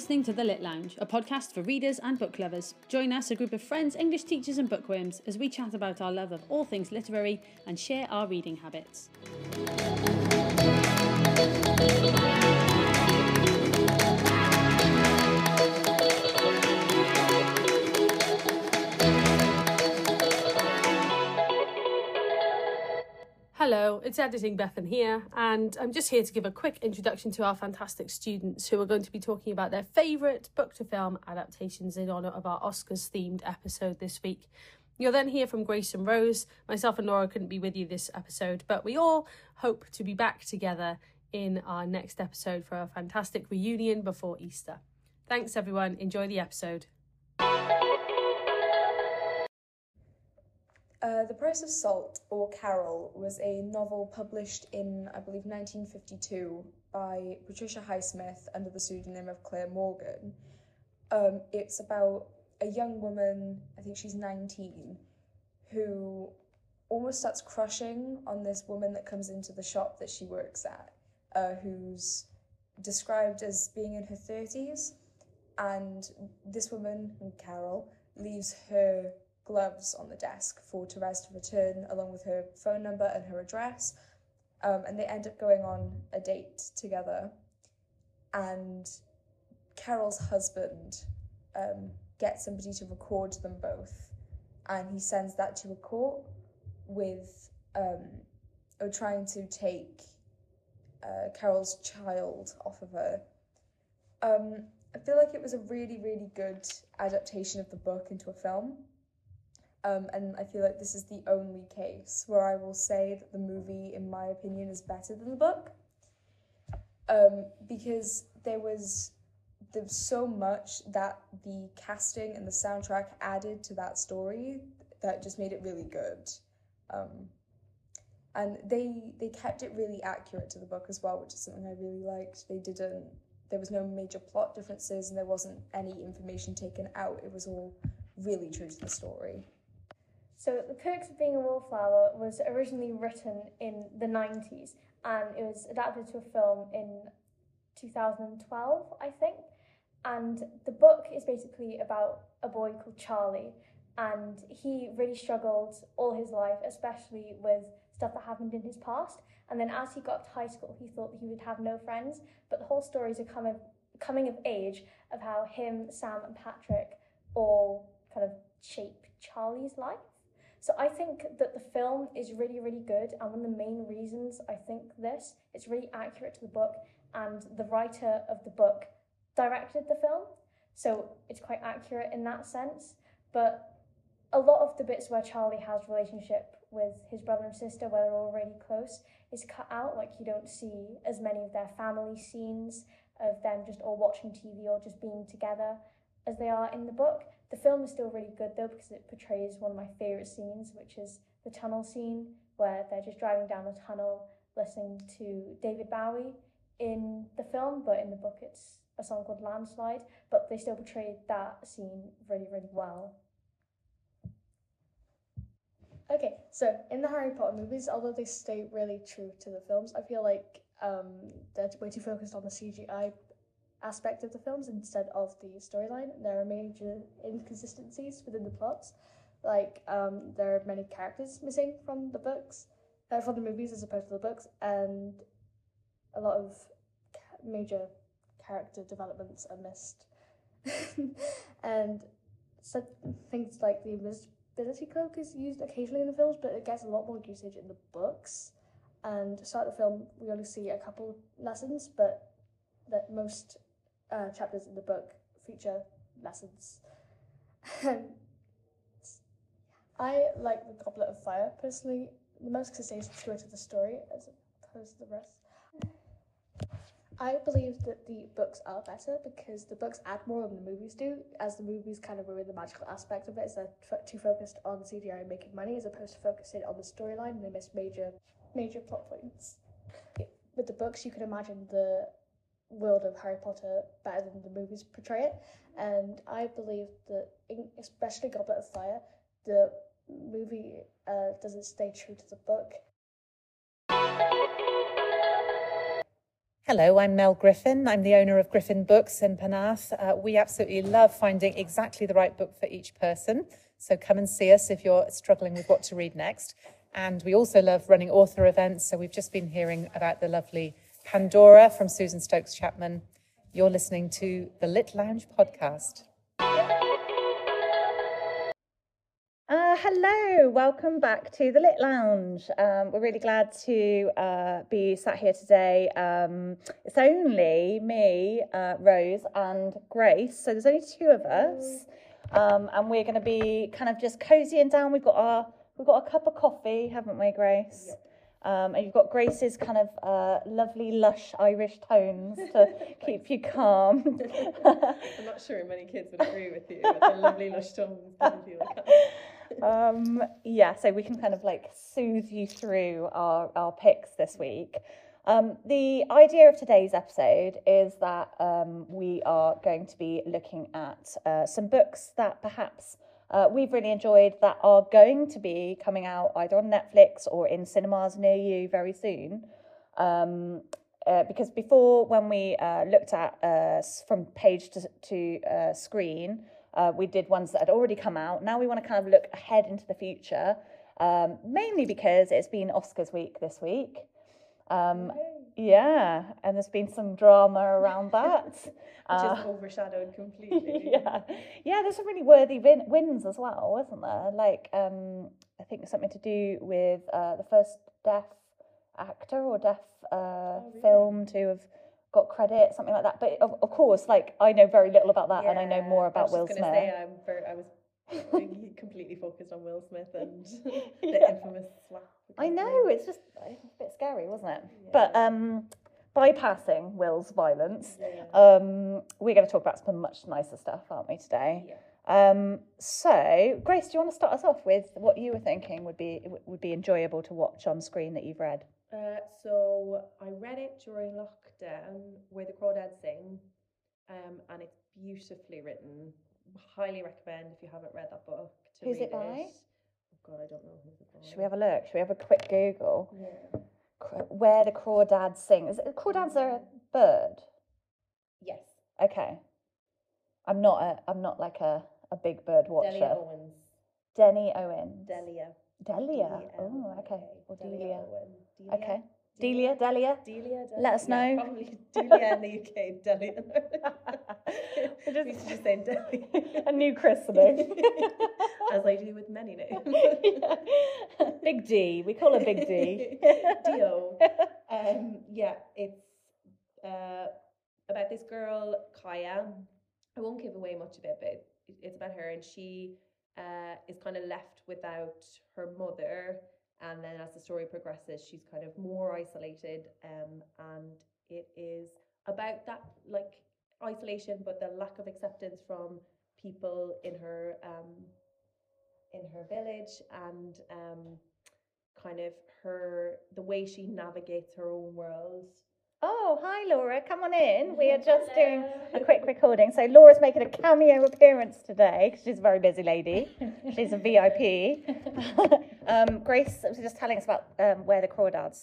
listening to The Lit Lounge, a podcast for readers and book lovers. Join us, a group of friends, English teachers and bookworms, as we chat about our love of all things literary and share our reading habits. Hello, it's Editing Bethan here, and I'm just here to give a quick introduction to our fantastic students who are going to be talking about their favourite book-to-film adaptations in honour of our Oscars-themed episode this week. You'll then hear from Grace and Rose. Myself and Laura couldn't be with you this episode, but we all hope to be back together in our next episode for a fantastic reunion before Easter. Thanks, everyone. Enjoy the episode. The Price of Salt, or Carol, was a novel published in, I believe, 1952 by Patricia Highsmith under the pseudonym of Claire Morgan. It's about a young woman, I think she's 19, who almost starts crushing on this woman that comes into the shop that she works at, who's described as being in her 30s, and this woman, Carol, leaves her gloves on the desk for Therese to return, along with her phone number and her address, and they end up going on a date together, and Carol's husband gets somebody to record them both, and he sends that to a court with trying to take Carol's child off of her. I feel like it was a really, really good adaptation of the book into a film. And I feel like this is the only case where I will say that the movie, in my opinion, is better than the book. Because there was so much that the casting and the soundtrack added to that story that just made it really good. And they kept it really accurate to the book as well, which is something I really liked. There was no major plot differences and there wasn't any information taken out. It was all really true to the story. So The Perks of Being a Wallflower was originally written in the 90s and it was adapted to a film in 2012, I think. And the book is basically about a boy called Charlie, and he really struggled all his life, especially with stuff that happened in his past. And then as he got up to high school, he thought that he would have no friends, but the whole story is a coming of age of how him, Sam and Patrick all kind of shape Charlie's life. So I think that the film is really, really good, and one of the main reasons I think this, it's really accurate to the book, and the writer of the book directed the film, so it's quite accurate in that sense. But a lot of the bits where Charlie has relationship with his brother and sister, where they're all really close, is cut out. Like, you don't see as many of their family scenes of them just all watching TV or just being together as they are in the book. The film is still really good though, because it portrays one of my favourite scenes, which is the tunnel scene where they're just driving down the tunnel listening to David Bowie in the film, but in the book it's a song called Landslide, but they still portrayed that scene really, really well. Okay, so in the Harry Potter movies, although they stay really true to the films, I feel like they're way too focused on the CGI aspect of the films instead of the storyline. There are major inconsistencies within the plots, like there are many characters missing from the books, from the movies as opposed to the books, and a lot of major character developments are missed. And so things like the invisibility cloak is used occasionally in the films, but it gets a lot more usage in the books, and throughout the film we only see a couple lessons, but that most chapters in the book feature lessons. I like The Goblet of Fire personally the most, because it stays true to the story as opposed to the rest. I believe that the books are better because the books add more than the movies do, as the movies kind of ruin the magical aspect of it, as they're too focused on CGI and making money as opposed to focusing on the storyline, and they miss major plot points. With the books, you can imagine the world of Harry Potter better than the movies portray it, and I believe that, especially Goblet of Fire, the movie doesn't stay true to the book. Hello, I'm Mel Griffin. I'm the owner of Griffin Books in Panath. We absolutely love finding exactly the right book for each person. So come and see us if you're struggling with what to read next. And we also love running author events. So we've just been hearing about the lovely Pandora from Susan Stokes Chapman. You're listening to The Lit Lounge podcast. Hello, welcome back to The Lit Lounge. We're really glad to be sat here today. It's only me, Rose and Grace, so there's only two of us, and we're going to be kind of just cozying down. We've got a cup of coffee, haven't we, Grace? Yep. And you've got Grace's kind of lovely, lush Irish tones to keep you calm. I'm not sure many kids would agree with you, but the lovely, lush tones can be like yeah, so we can kind of like soothe you through our picks this week. The idea of today's episode is that we are going to be looking at some books that perhaps we've really enjoyed that are going to be coming out either on Netflix or in cinemas near you very soon. Because before, when we looked at from page to screen, we did ones that had already come out. Now we want to kind of look ahead into the future, mainly because it's been Oscars week this week. Yeah, and there's been some drama around that. Which is overshadowed completely. Yeah, there's some really worthy wins as well, wasn't there? Like, I think it's something to do with the first deaf actor or deaf film to have got credit, something like that. But of course, like, I know very little about that, and I know more about Will Smith. I was completely focused on Will Smith and the infamous slap. I know, it's just a bit scary, wasn't it? Yeah. But bypassing Will's violence, we're going to talk about some much nicer stuff, aren't we, today? Yeah. So, Grace, do you want to start us off with what you were thinking would be enjoyable to watch on screen that you've read? So, I read it during lockdown, Where the Crawdads Sing, and it's beautifully written. Highly recommend if you haven't read that book to read it. Who's it by? Oh God, I don't know who's it by. Should we have a look? Should we have a quick Google? Yeah. Where the Crawdads Sing. Is it crawdads are a bird? Yes. Okay. I'm not like a big bird watcher. Delia Owens. Oh, okay. Or Delia. Okay. Delia. Let us know. Probably Delia in the UK, Delia. We used to just say Delia. A new christening. As I do with many names. Yeah. Big D. We call her Big D. D-O. Yeah, it's about this girl, Kaya. I won't give away much of it, but it's about her. And she is kind of left without her mother. And then as the story progresses, she's kind of more isolated, and it is about that, like, isolation, but the lack of acceptance from people in her village, and kind of the way she navigates her own world. Oh, hi, Laura. Come on in. We are just doing a quick recording. So Laura's making a cameo appearance today because she's a very busy lady. She's a VIP. Grace was just telling us about Where the Crawdads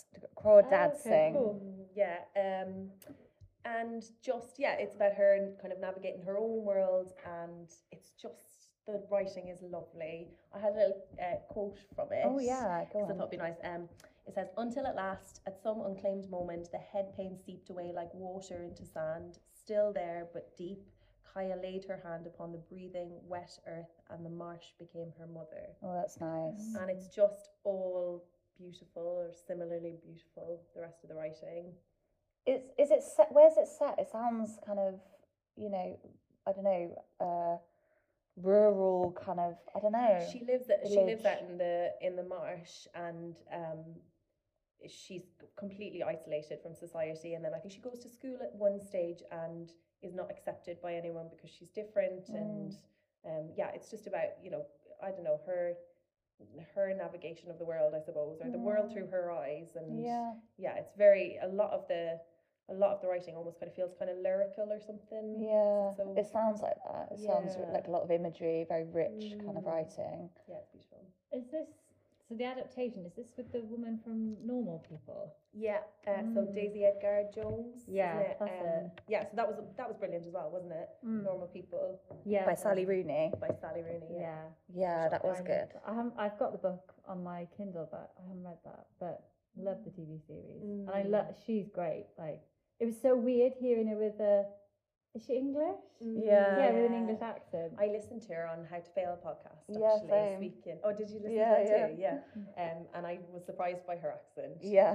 Sing. Cool. Yeah. And just, yeah, it's about her and kind of navigating her own world. And it's just, the writing is lovely. I had a little quote from it. Oh, yeah, go on. Because I thought it'd be nice. It says, until at last, at some unclaimed moment, the head pain seeped away like water into sand, still there but deep. Kaya laid her hand upon the breathing, wet earth, and the marsh became her mother. Oh, that's nice. And it's just all beautiful, or similarly beautiful, the rest of the writing. Is it set? Where's it set? It sounds kind of, you know, I don't know, rural kind of, I don't know. She lives out in the marsh, and she's completely isolated from society, and then I think she goes to school at one stage and is not accepted by anyone because she's different. And yeah, it's just about, you know, I don't know, her navigation of the world, I suppose, or the world through her eyes. And yeah, it's very, a lot of the writing almost kind of feels kind of lyrical or something. Yeah, so, it sounds like that. It sounds like a lot of imagery, very rich kind of writing. Yeah, it's beautiful. Is this So the adaptation, is this with the woman from Normal People? Yeah, so Daisy Edgar-Jones. Yeah, isn't it? Yeah, so that was brilliant as well, wasn't it? Normal People. Yeah. By Sally Rooney. By Sally Rooney. Yeah. Yeah, that was good. I've got the book on my Kindle, but I haven't read that. But love the TV series, and she's great. Like, it was so weird hearing her with a. Is she English? Yeah. Yeah, with an English accent. I listened to her on How to Fail podcast, actually, this weekend. Oh, did you listen to that too? Yeah. And I was surprised by her accent. Yeah.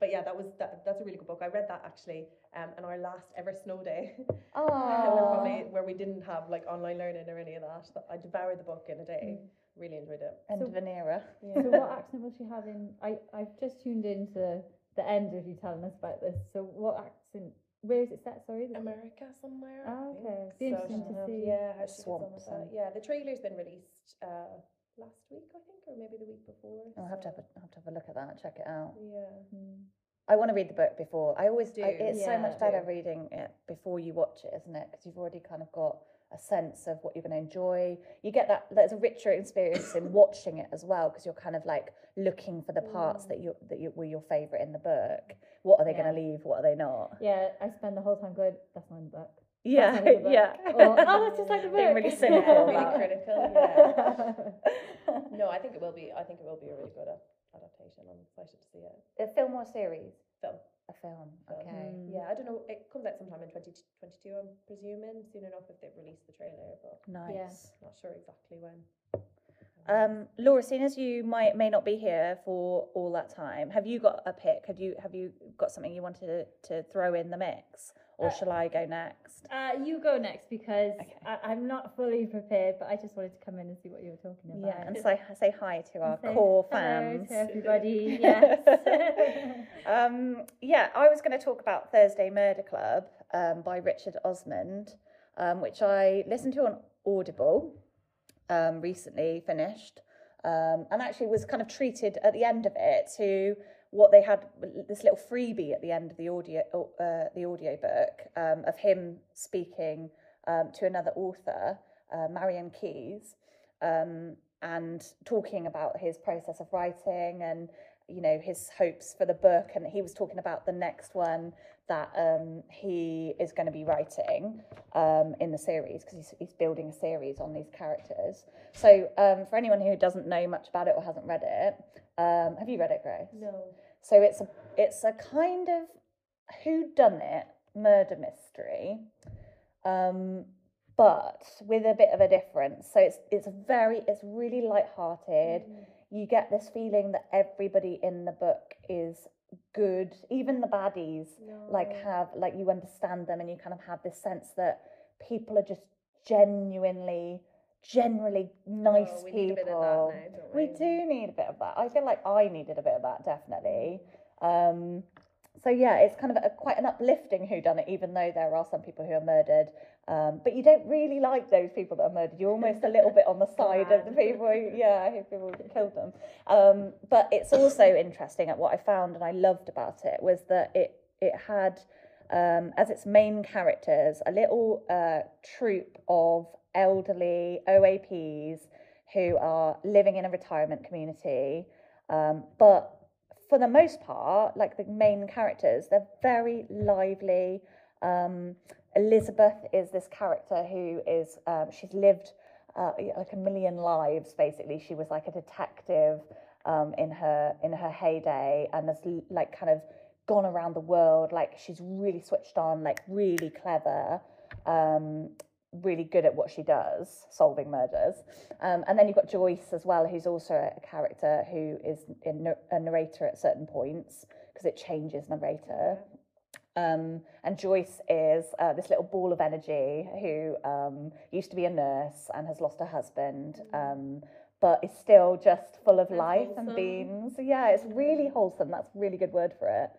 But yeah, that's a really good book. I read that actually on our last ever snow day. Oh. Where we didn't have like online learning or any of that. So I devoured the book in a day. Really enjoyed it. End of an era. Yeah. So what accent will she have in? I've just tuned into the end of you telling us about this. So what accent... Where is it set? Sorry, America somewhere. Oh, okay. It's interesting to see. Yeah, swamps. Yeah, the trailer's been released last week, I think, or maybe the week before. I'll have to have a look at that. Check it out. Yeah. I want to read the book before. I always do. It's so much better reading it before you watch it, isn't it? Because you've already kind of got a sense of what you're going to enjoy. You get that. There's a richer experience in watching it as well, because you're kind of like looking for the parts that were your favourite in the book. What are they going to leave? What are they not? Yeah, I spend the whole time going, that's not in the book. Yeah, yeah. Or, that's just like the book. Being really cynical, really critical. Yeah. No, I think it will be a really good adaptation. I'm excited to see it. A film or series? Film. A film. Okay. Yeah, I don't know. It comes out sometime in 2022. I'm presuming soon enough if they've released the trailer, but not sure exactly when. Laura, seeing as you may not be here for all that time, have you got a pick? Have you got something you wanted to throw in the mix, or shall I go next? You go next, because I'm not fully prepared, but I just wanted to come in and see what you were talking about. Yeah, and say hi to our core fans. Hello to everybody. Yes. I was going to talk about Thursday Murder Club by Richard Osman, which I listened to on Audible. Recently finished, and actually was kind of treated at the end of it to what they had, this little freebie at the end of the audiobook of him speaking to another author, Marianne Keyes, and talking about his process of writing and, you know, his hopes for the book. And he was talking about the next one that he is going to be writing in the series, because he's building a series on these characters. So for anyone who doesn't know much about it or hasn't read it, have you read it, Grace? No. So it's a kind of whodunit murder mystery, but with a bit of a difference. So it's really lighthearted. Mm-hmm. You get this feeling that everybody in the book is good, even the baddies, like you understand them, and you kind of have this sense that people are just generally nice people. We need a bit of that now, don't we? We do need a bit of that. I feel like I needed a bit of that, definitely. So yeah, it's kind of quite an uplifting whodunit, even though there are some people who are murdered. But you don't really like those people that are murdered. You're almost a little bit on the side of the people who people killed them. But it's also interesting at what I found, and I loved about it, was that it had, as its main characters, a little troop of elderly OAPs who are living in a retirement community. But for the most part, like the main characters, they're very lively. Elizabeth is this character who is, she's lived like a million lives, basically. She was like a detective in her heyday, and has like kind of gone around the world. Like, she's really switched on, like really clever, really good at what she does, solving murders. And then you've got Joyce as well, who's also a character who is a narrator at certain points, because it changes narrator. And Joyce is this little ball of energy who used to be a nurse and has lost her husband, but is still just full of life and beams. Yeah, it's really wholesome. That's a really good word for it.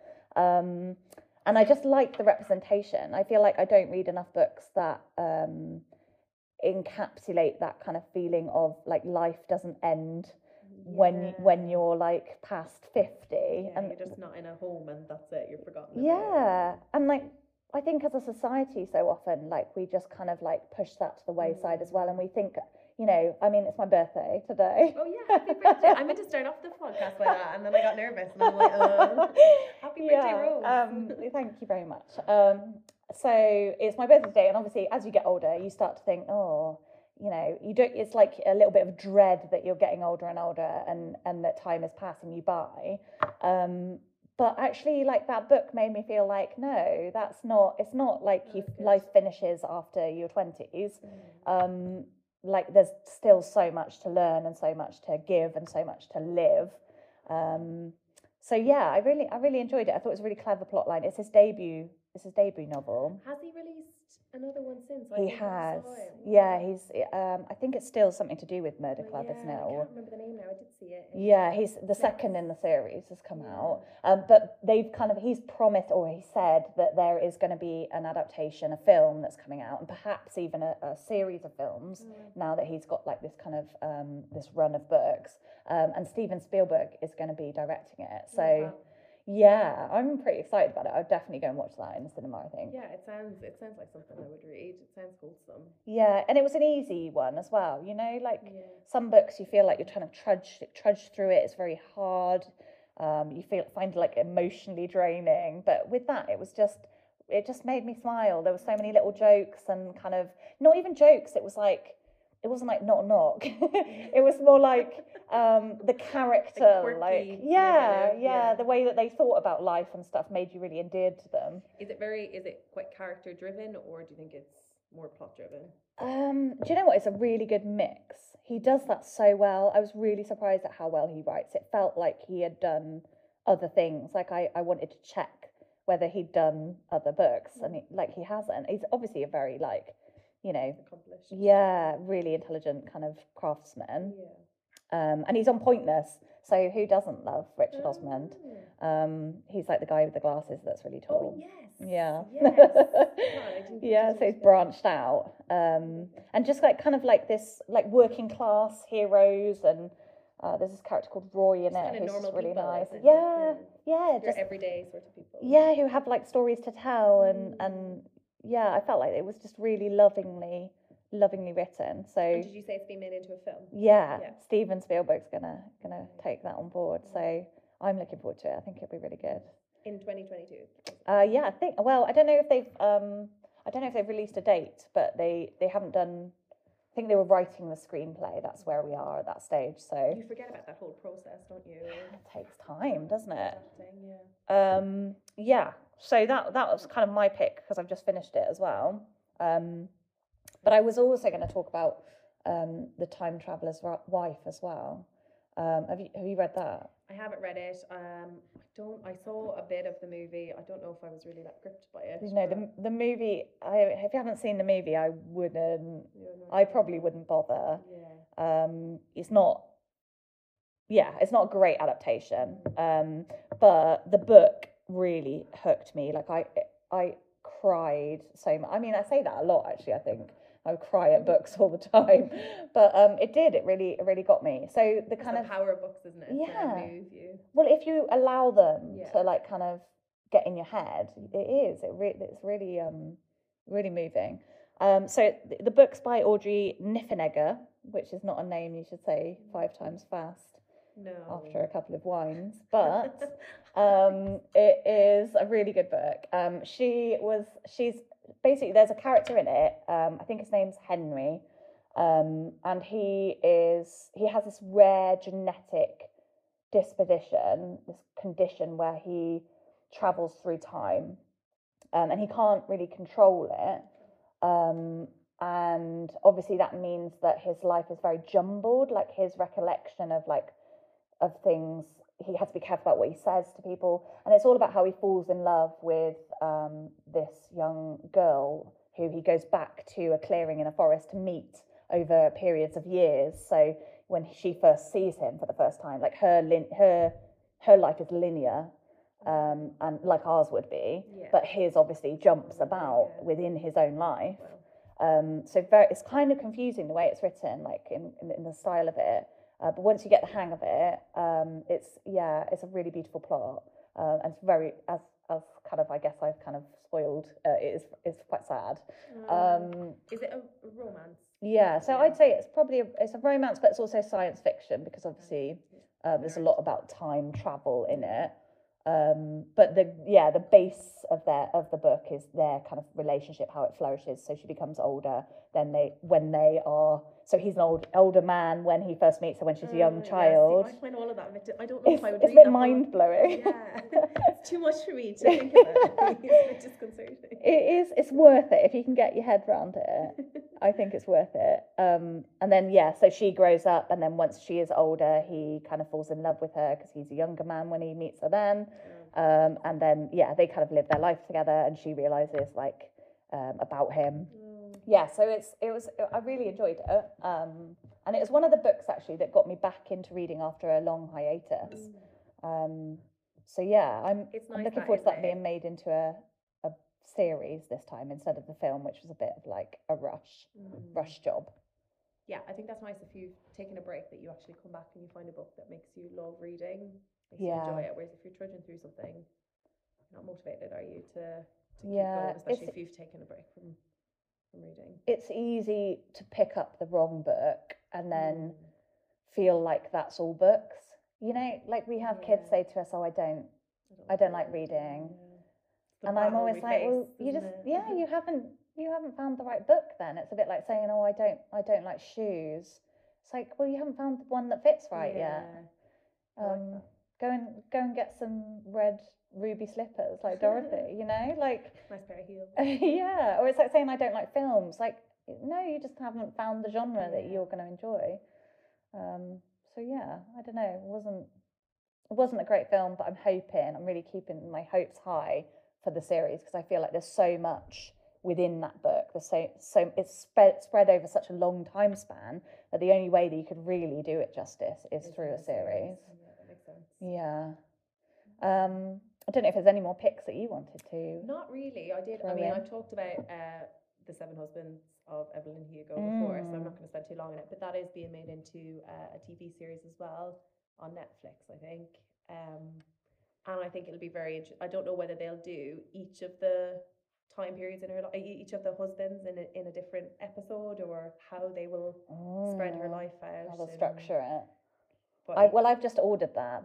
And I just like the representation. I feel like I don't read enough books that encapsulate that kind of feeling of like life doesn't end. When you're like past 50, and you're just not in a home, and that's it, you're forgotten. Yeah, and like I think as a society, so often like we just kind of like push that to the wayside as well, and we think you know, I mean, it's my birthday today. Oh, yeah, happy birthday. I meant to start off the podcast like that, and then I got nervous, and I'm like, happy birthday, Rose. Thank you very much. So it's my birthday today, and obviously, as you get older, you start to think, oh, you know, you don't. It's like a little bit of dread that you're getting older and older, and that time is passing you by. But actually, like, that book made me feel like, no, that's not. It's not like life finishes after your 20s. Mm. Like, there's still so much to learn and so much to give and so much to live. So yeah, I really enjoyed it. I thought it was a really clever plotline. It's his debut. It's his debut novel. Has he released another one since? He has. Yeah, he's. I think it's still something to do with Murder Club, isn't it? I can't remember the name now. I did see it. Yeah, he's the second in the series has come out. But they've kind of he's promised or he said that there is going to be an adaptation, a film that's coming out, and perhaps even a series of films. Mm. Now that he's got like this kind of this run of books, and Steven Spielberg is going to be directing it. So. Wow. Yeah, I'm pretty excited about it. I'd definitely go and watch that in the cinema, I think. Yeah, it sounds like something I would read. It sounds wholesome. Yeah, and it was an easy one as well. You know, like some books you feel like you're trying to trudge through it. It's very hard. You find it like emotionally draining. But with that, it just made me smile. There were so many little jokes and kind of not even jokes. It was like. It wasn't like knock knock. It was more like the character, quirky, like the way that they thought about life and stuff made you really endeared to them. Is it quite character driven, or do you think it's more plot driven? Do you know what? It's a really good mix. He does that so well. I was really surprised at how well he writes. It felt like he had done other things. Like I wanted to check whether he'd done other books, and he hasn't. He's obviously a very accomplished. Yeah, really intelligent kind of craftsman. Yeah. And he's on Pointless, so who doesn't love Richard Osman? He's like the guy with the glasses that's really tall. Oh, yes. Yeah. Yes. So he's branched out. And just like kind of like this, like working class heroes, and there's this character called Roy in it who's just really nice. Yeah. Just everyday sort of people. Yeah, who have like stories to tell and. Yeah, I felt like it was just really lovingly written. So, and did you say it's been made into a film? Yeah. Steven Spielberg's gonna take that on board. So I'm looking forward to it. I think it'll be really good. In 2022. I think. Well, I don't know if they've released a date, but they haven't done. I think they were writing the screenplay. That's where we are at that stage. So you forget about that whole process, don't you? It takes time, doesn't it? Yeah. So that was kind of my pick because I've just finished it as well. But I was also going to talk about The Time Traveler's Wife as well. Have you read that? I haven't read it. I saw a bit of the movie. I don't know if I was really that gripped by it. No, the movie. If you haven't seen the movie, I wouldn't. I probably wouldn't bother. Yeah. It's not. Yeah, it's not a great adaptation. But the book really hooked me. Like I cried so much. I mean, I say that a lot actually. I think I would cry at books all the time, but it really got me. So the kind of power of books, isn't it? Yeah. Move you. Well, if you allow them to like kind of get in your head, it's really really moving. So the book's by Audrey Niffenegger, which is not a name you should say 5 times fast. No. After a couple of wines, but it is a really good book. She's basically, there's a character in it. I think his name's Henry, and he has this rare genetic disposition, this condition where he travels through time, and he can't really control it. And obviously that means that his life is very jumbled. Like his recollection of things, he has to be careful about what he says to people, and it's all about how he falls in love with this young girl who he goes back to a clearing in a forest to meet over periods of years. So when she first sees him for the first time, like her life is linear, and like ours would be, but his obviously jumps about within his own life. It's kind of confusing the way it's written, like in the style of it. But once you get the hang of it, it's a really beautiful plot, and it's very as kind of, I guess I've kind of spoiled. It's quite sad. Is it a romance? Yeah, so I'd say it's probably it's a romance, but it's also science fiction, because obviously there's a lot about time travel in it. But the base of the book is their kind of relationship, how it flourishes. So she becomes older, so he's an older man when he first meets her when she's a young child. Yeah, see, I find all of that a bit, I don't know if I would read that. It's a bit mind blowing. Yeah, it's too much for me to think about. It's a bit disconcerting. It is. It's worth it if you can get your head around it. I think it's worth it. And then so she grows up, and then once she is older, he kind of falls in love with her because he's a younger man when he meets her then. And then they kind of live their life together, and she realizes about him. So I really enjoyed it, and it was one of the books actually that got me back into reading after a long hiatus. I'm looking forward to that being made into a series this time instead of the film, which was a bit of a rush job. Yeah, I think that's nice if you've taken a break, that you actually come back and you find a book that makes you love reading, makes you enjoy it. Whereas if you're trudging through something, you're not motivated, are you, to keep going, especially if you've taken a break from reading. It's easy to pick up the wrong book and then feel like that's all books. You know, we have kids say to us, "Oh, I don't like reading," and I'm always like, "Well, you just you haven't found the right book." Then it's a bit like saying, "Oh, I don't like shoes." It's like, well, you haven't found the one that fits right yet. Go and get some red ruby slippers like Dorothy, you know, nice pair of heels. Yeah, or it's like saying I don't like films. No, you just haven't found the genre that you're going to enjoy. I don't know. It wasn't a great film, but I'm really keeping my hopes high for the series, because I feel like there's so much within that book. There's so it's spread over such a long time span that the only way that you could really do it justice is through a series. Yeah. I don't know if there's any more picks that you wanted to. Not really. I've talked about The Seven Husbands of Evelyn Hugo before, so I'm not going to spend too long on it. But that is being made into a TV series as well on Netflix, I think. And I think it'll be very interesting. I don't know whether they'll do each of the time periods in her life, each of the husbands in a different episode, or how they will spread her life out. How they'll structure it. I've just ordered that.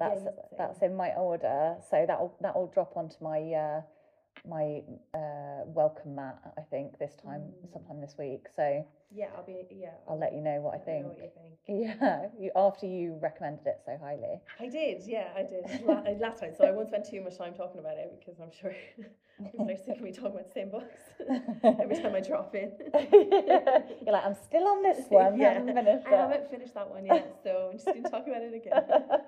That's in my order, so that'll drop onto my my welcome mat, I think, this time, sometime this week. So I'll let you know what I think. After you recommended it so highly. I did. Last time, so I won't spend too much time talking about it, because I'm sure they're sick of me talking about the same books every time I drop in. You're like, I'm still on this one. Yeah. I haven't finished that one yet, so I'm just going to talk about it again.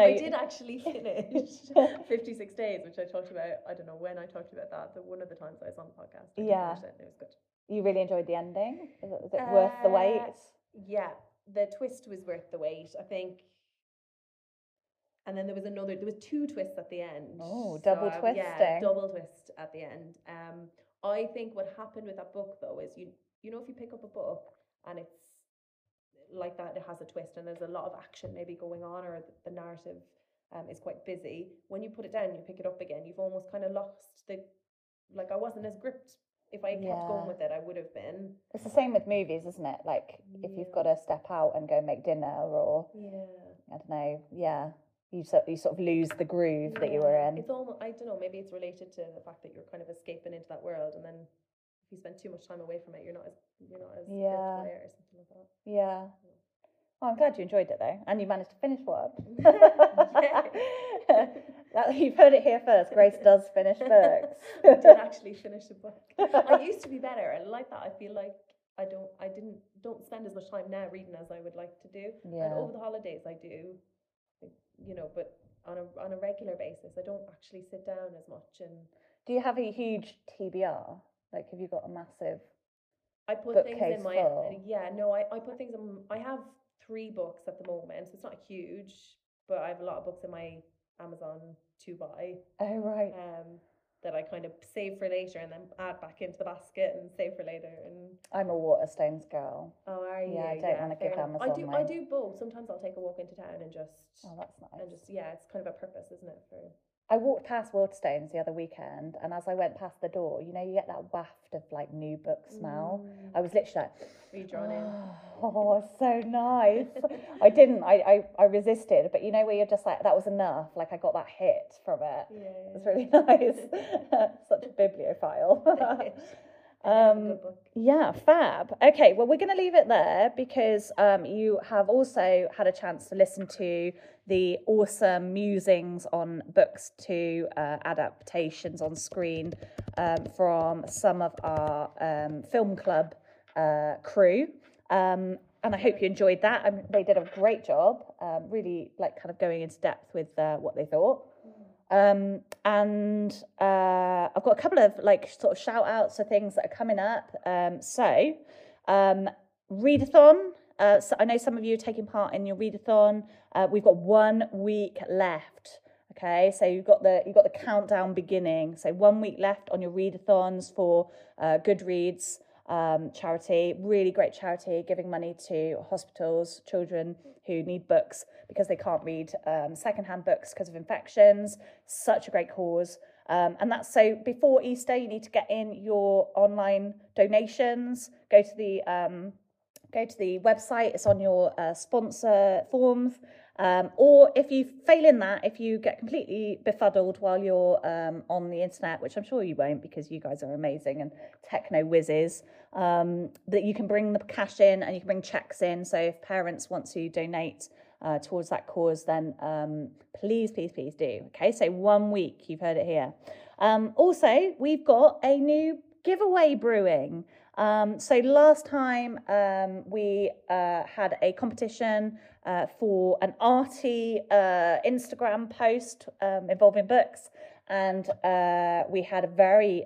I did actually finish 56 Days, which I talked about. I don't know when I talked about that, but one of the times I was on the podcast. It was good. You really enjoyed the ending? Was it worth the wait? Yeah, the twist was worth the wait, I think. And then there was two twists at the end. Oh, twisting. Yeah, double twist at the end. I think what happened with that book, though, is you know, if you pick up a book and it's like that, it has a twist and there's a lot of action maybe going on, or the narrative is quite busy. When you put it down and you pick it up again, you've almost kind of lost the... I wasn't as gripped. If I kept going with it, I would have been. It's the same with movies, isn't it? If you've got to step out and go make dinner, or I don't know, you sort of lose the groove that you were in. It's almost, I don't know, maybe it's related to the fact that you're kind of escaping into that world, and then if you spend too much time away from it, you're not as good or something like that. Yeah. Oh, I'm glad you enjoyed it though, and you managed to finish one. You've heard it here first. Grace does finish books. I did actually finish a book. I used to be better. I like that. I feel like I don't spend as much time now reading as I would like to do. Yeah. And over the holidays I do, but on a regular basis I don't actually sit down as much. And do you have a huge TBR? Have you got a massive? I put things in my full? I put things in. I have 3 books at the moment, so it's not huge, but I have a lot of books in my Amazon to buy. Oh, right. That I kind of save for later and then add back into the basket and save for later. And I'm a Waterstones girl. Oh, are you? Yeah, I don't want to give Amazon. I do both. Sometimes I'll take a walk into town and just... Oh, that's nice. And just, it's kind of a purpose, isn't it? For I walked past Waterstones the other weekend, and as I went past the door, you know, you get that waft of like new book smell. I was literally like, redrawn in. Oh, it's so nice. I resisted, but you know where you're just like, that was enough. Like I got that hit from it. Yeah, yeah. It was really nice. Such a bibliophile. Yeah, fab. Okay, well, we're going to leave it there because you have also had a chance to listen to the awesome musings on books to adaptations on screen from some of our film club crew. And I hope you enjoyed that. I mean, they did a great job, really like kind of going into depth with what they thought. And I've got a couple of like sort of shout outs to things that are coming up. So readathon. So I know some of you are taking part in your readathon. We've got 1 week left. Okay, so you've got the countdown beginning. So 1 week left on your readathons for Goodreads charity. Really great charity, giving money to hospitals, children who need books because they can't read secondhand books because of infections. Such a great cause. And that's so before Easter, you need to get in your online donations. Go to the website. It's on your sponsor forms. Or if you fail in that, if you get completely befuddled while you're on the internet, which I'm sure you won't because you guys are amazing and techno whizzes, that you can bring the cash in and you can bring checks in. So if parents want to donate towards that cause, then please, please, please do. Okay, so 1 week, you've heard it here. Also, we've got a new giveaway brewing. So last time we had a competition for an arty Instagram post involving books, and we had a very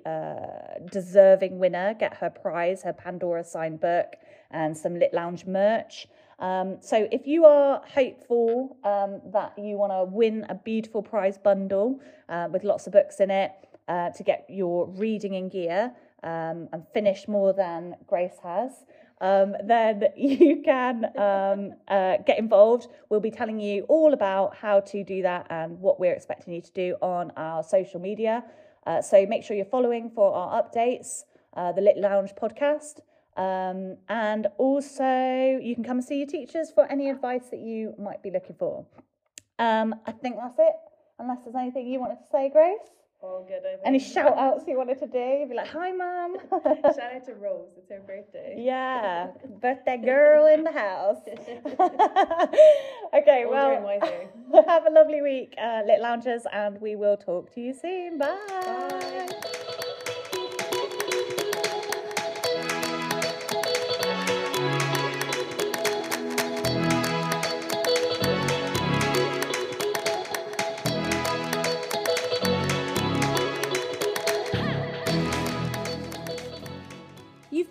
deserving winner get her prize, her Pandora signed book and some Lit Lounge merch. So if you are hopeful that you want to win a beautiful prize bundle with lots of books in it to get your reading in gear, and finish more than Grace has, then you can get involved. We'll be telling you all about how to do that and what we're expecting you to do on our social media. So make sure you're following for our updates, the Lit Lounge podcast. And also you can come and see your teachers for any advice that you might be looking for. I think that's it, unless there's anything you wanted to say, Grace. All good. Any shout outs you wanted to do? You'd be like, hi, Mum. Shout out to Rose. It's her birthday. Yeah. Birthday girl in the house. Okay, older well, have a lovely week, Lit Loungers, and we will talk to you soon. Bye. Bye.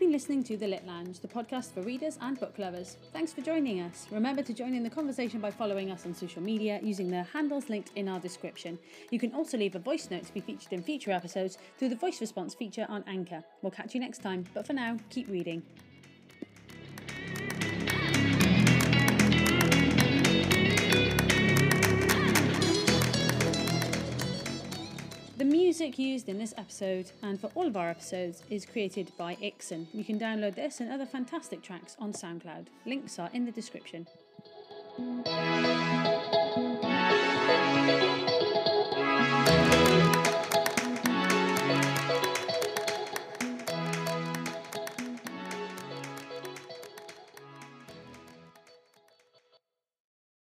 Listening to The Lit Lounge, the podcast for readers and book lovers. Thanks for joining us. Remember to join in the conversation by following us on social media using the handles linked in our description. You can also leave a voice note to be featured in future episodes through the voice response feature on Anchor. We'll catch you next time, but for now, keep reading. The music used in this episode, and for all of our episodes, is created by Ixen. You can download this and other fantastic tracks on SoundCloud. Links are in the description.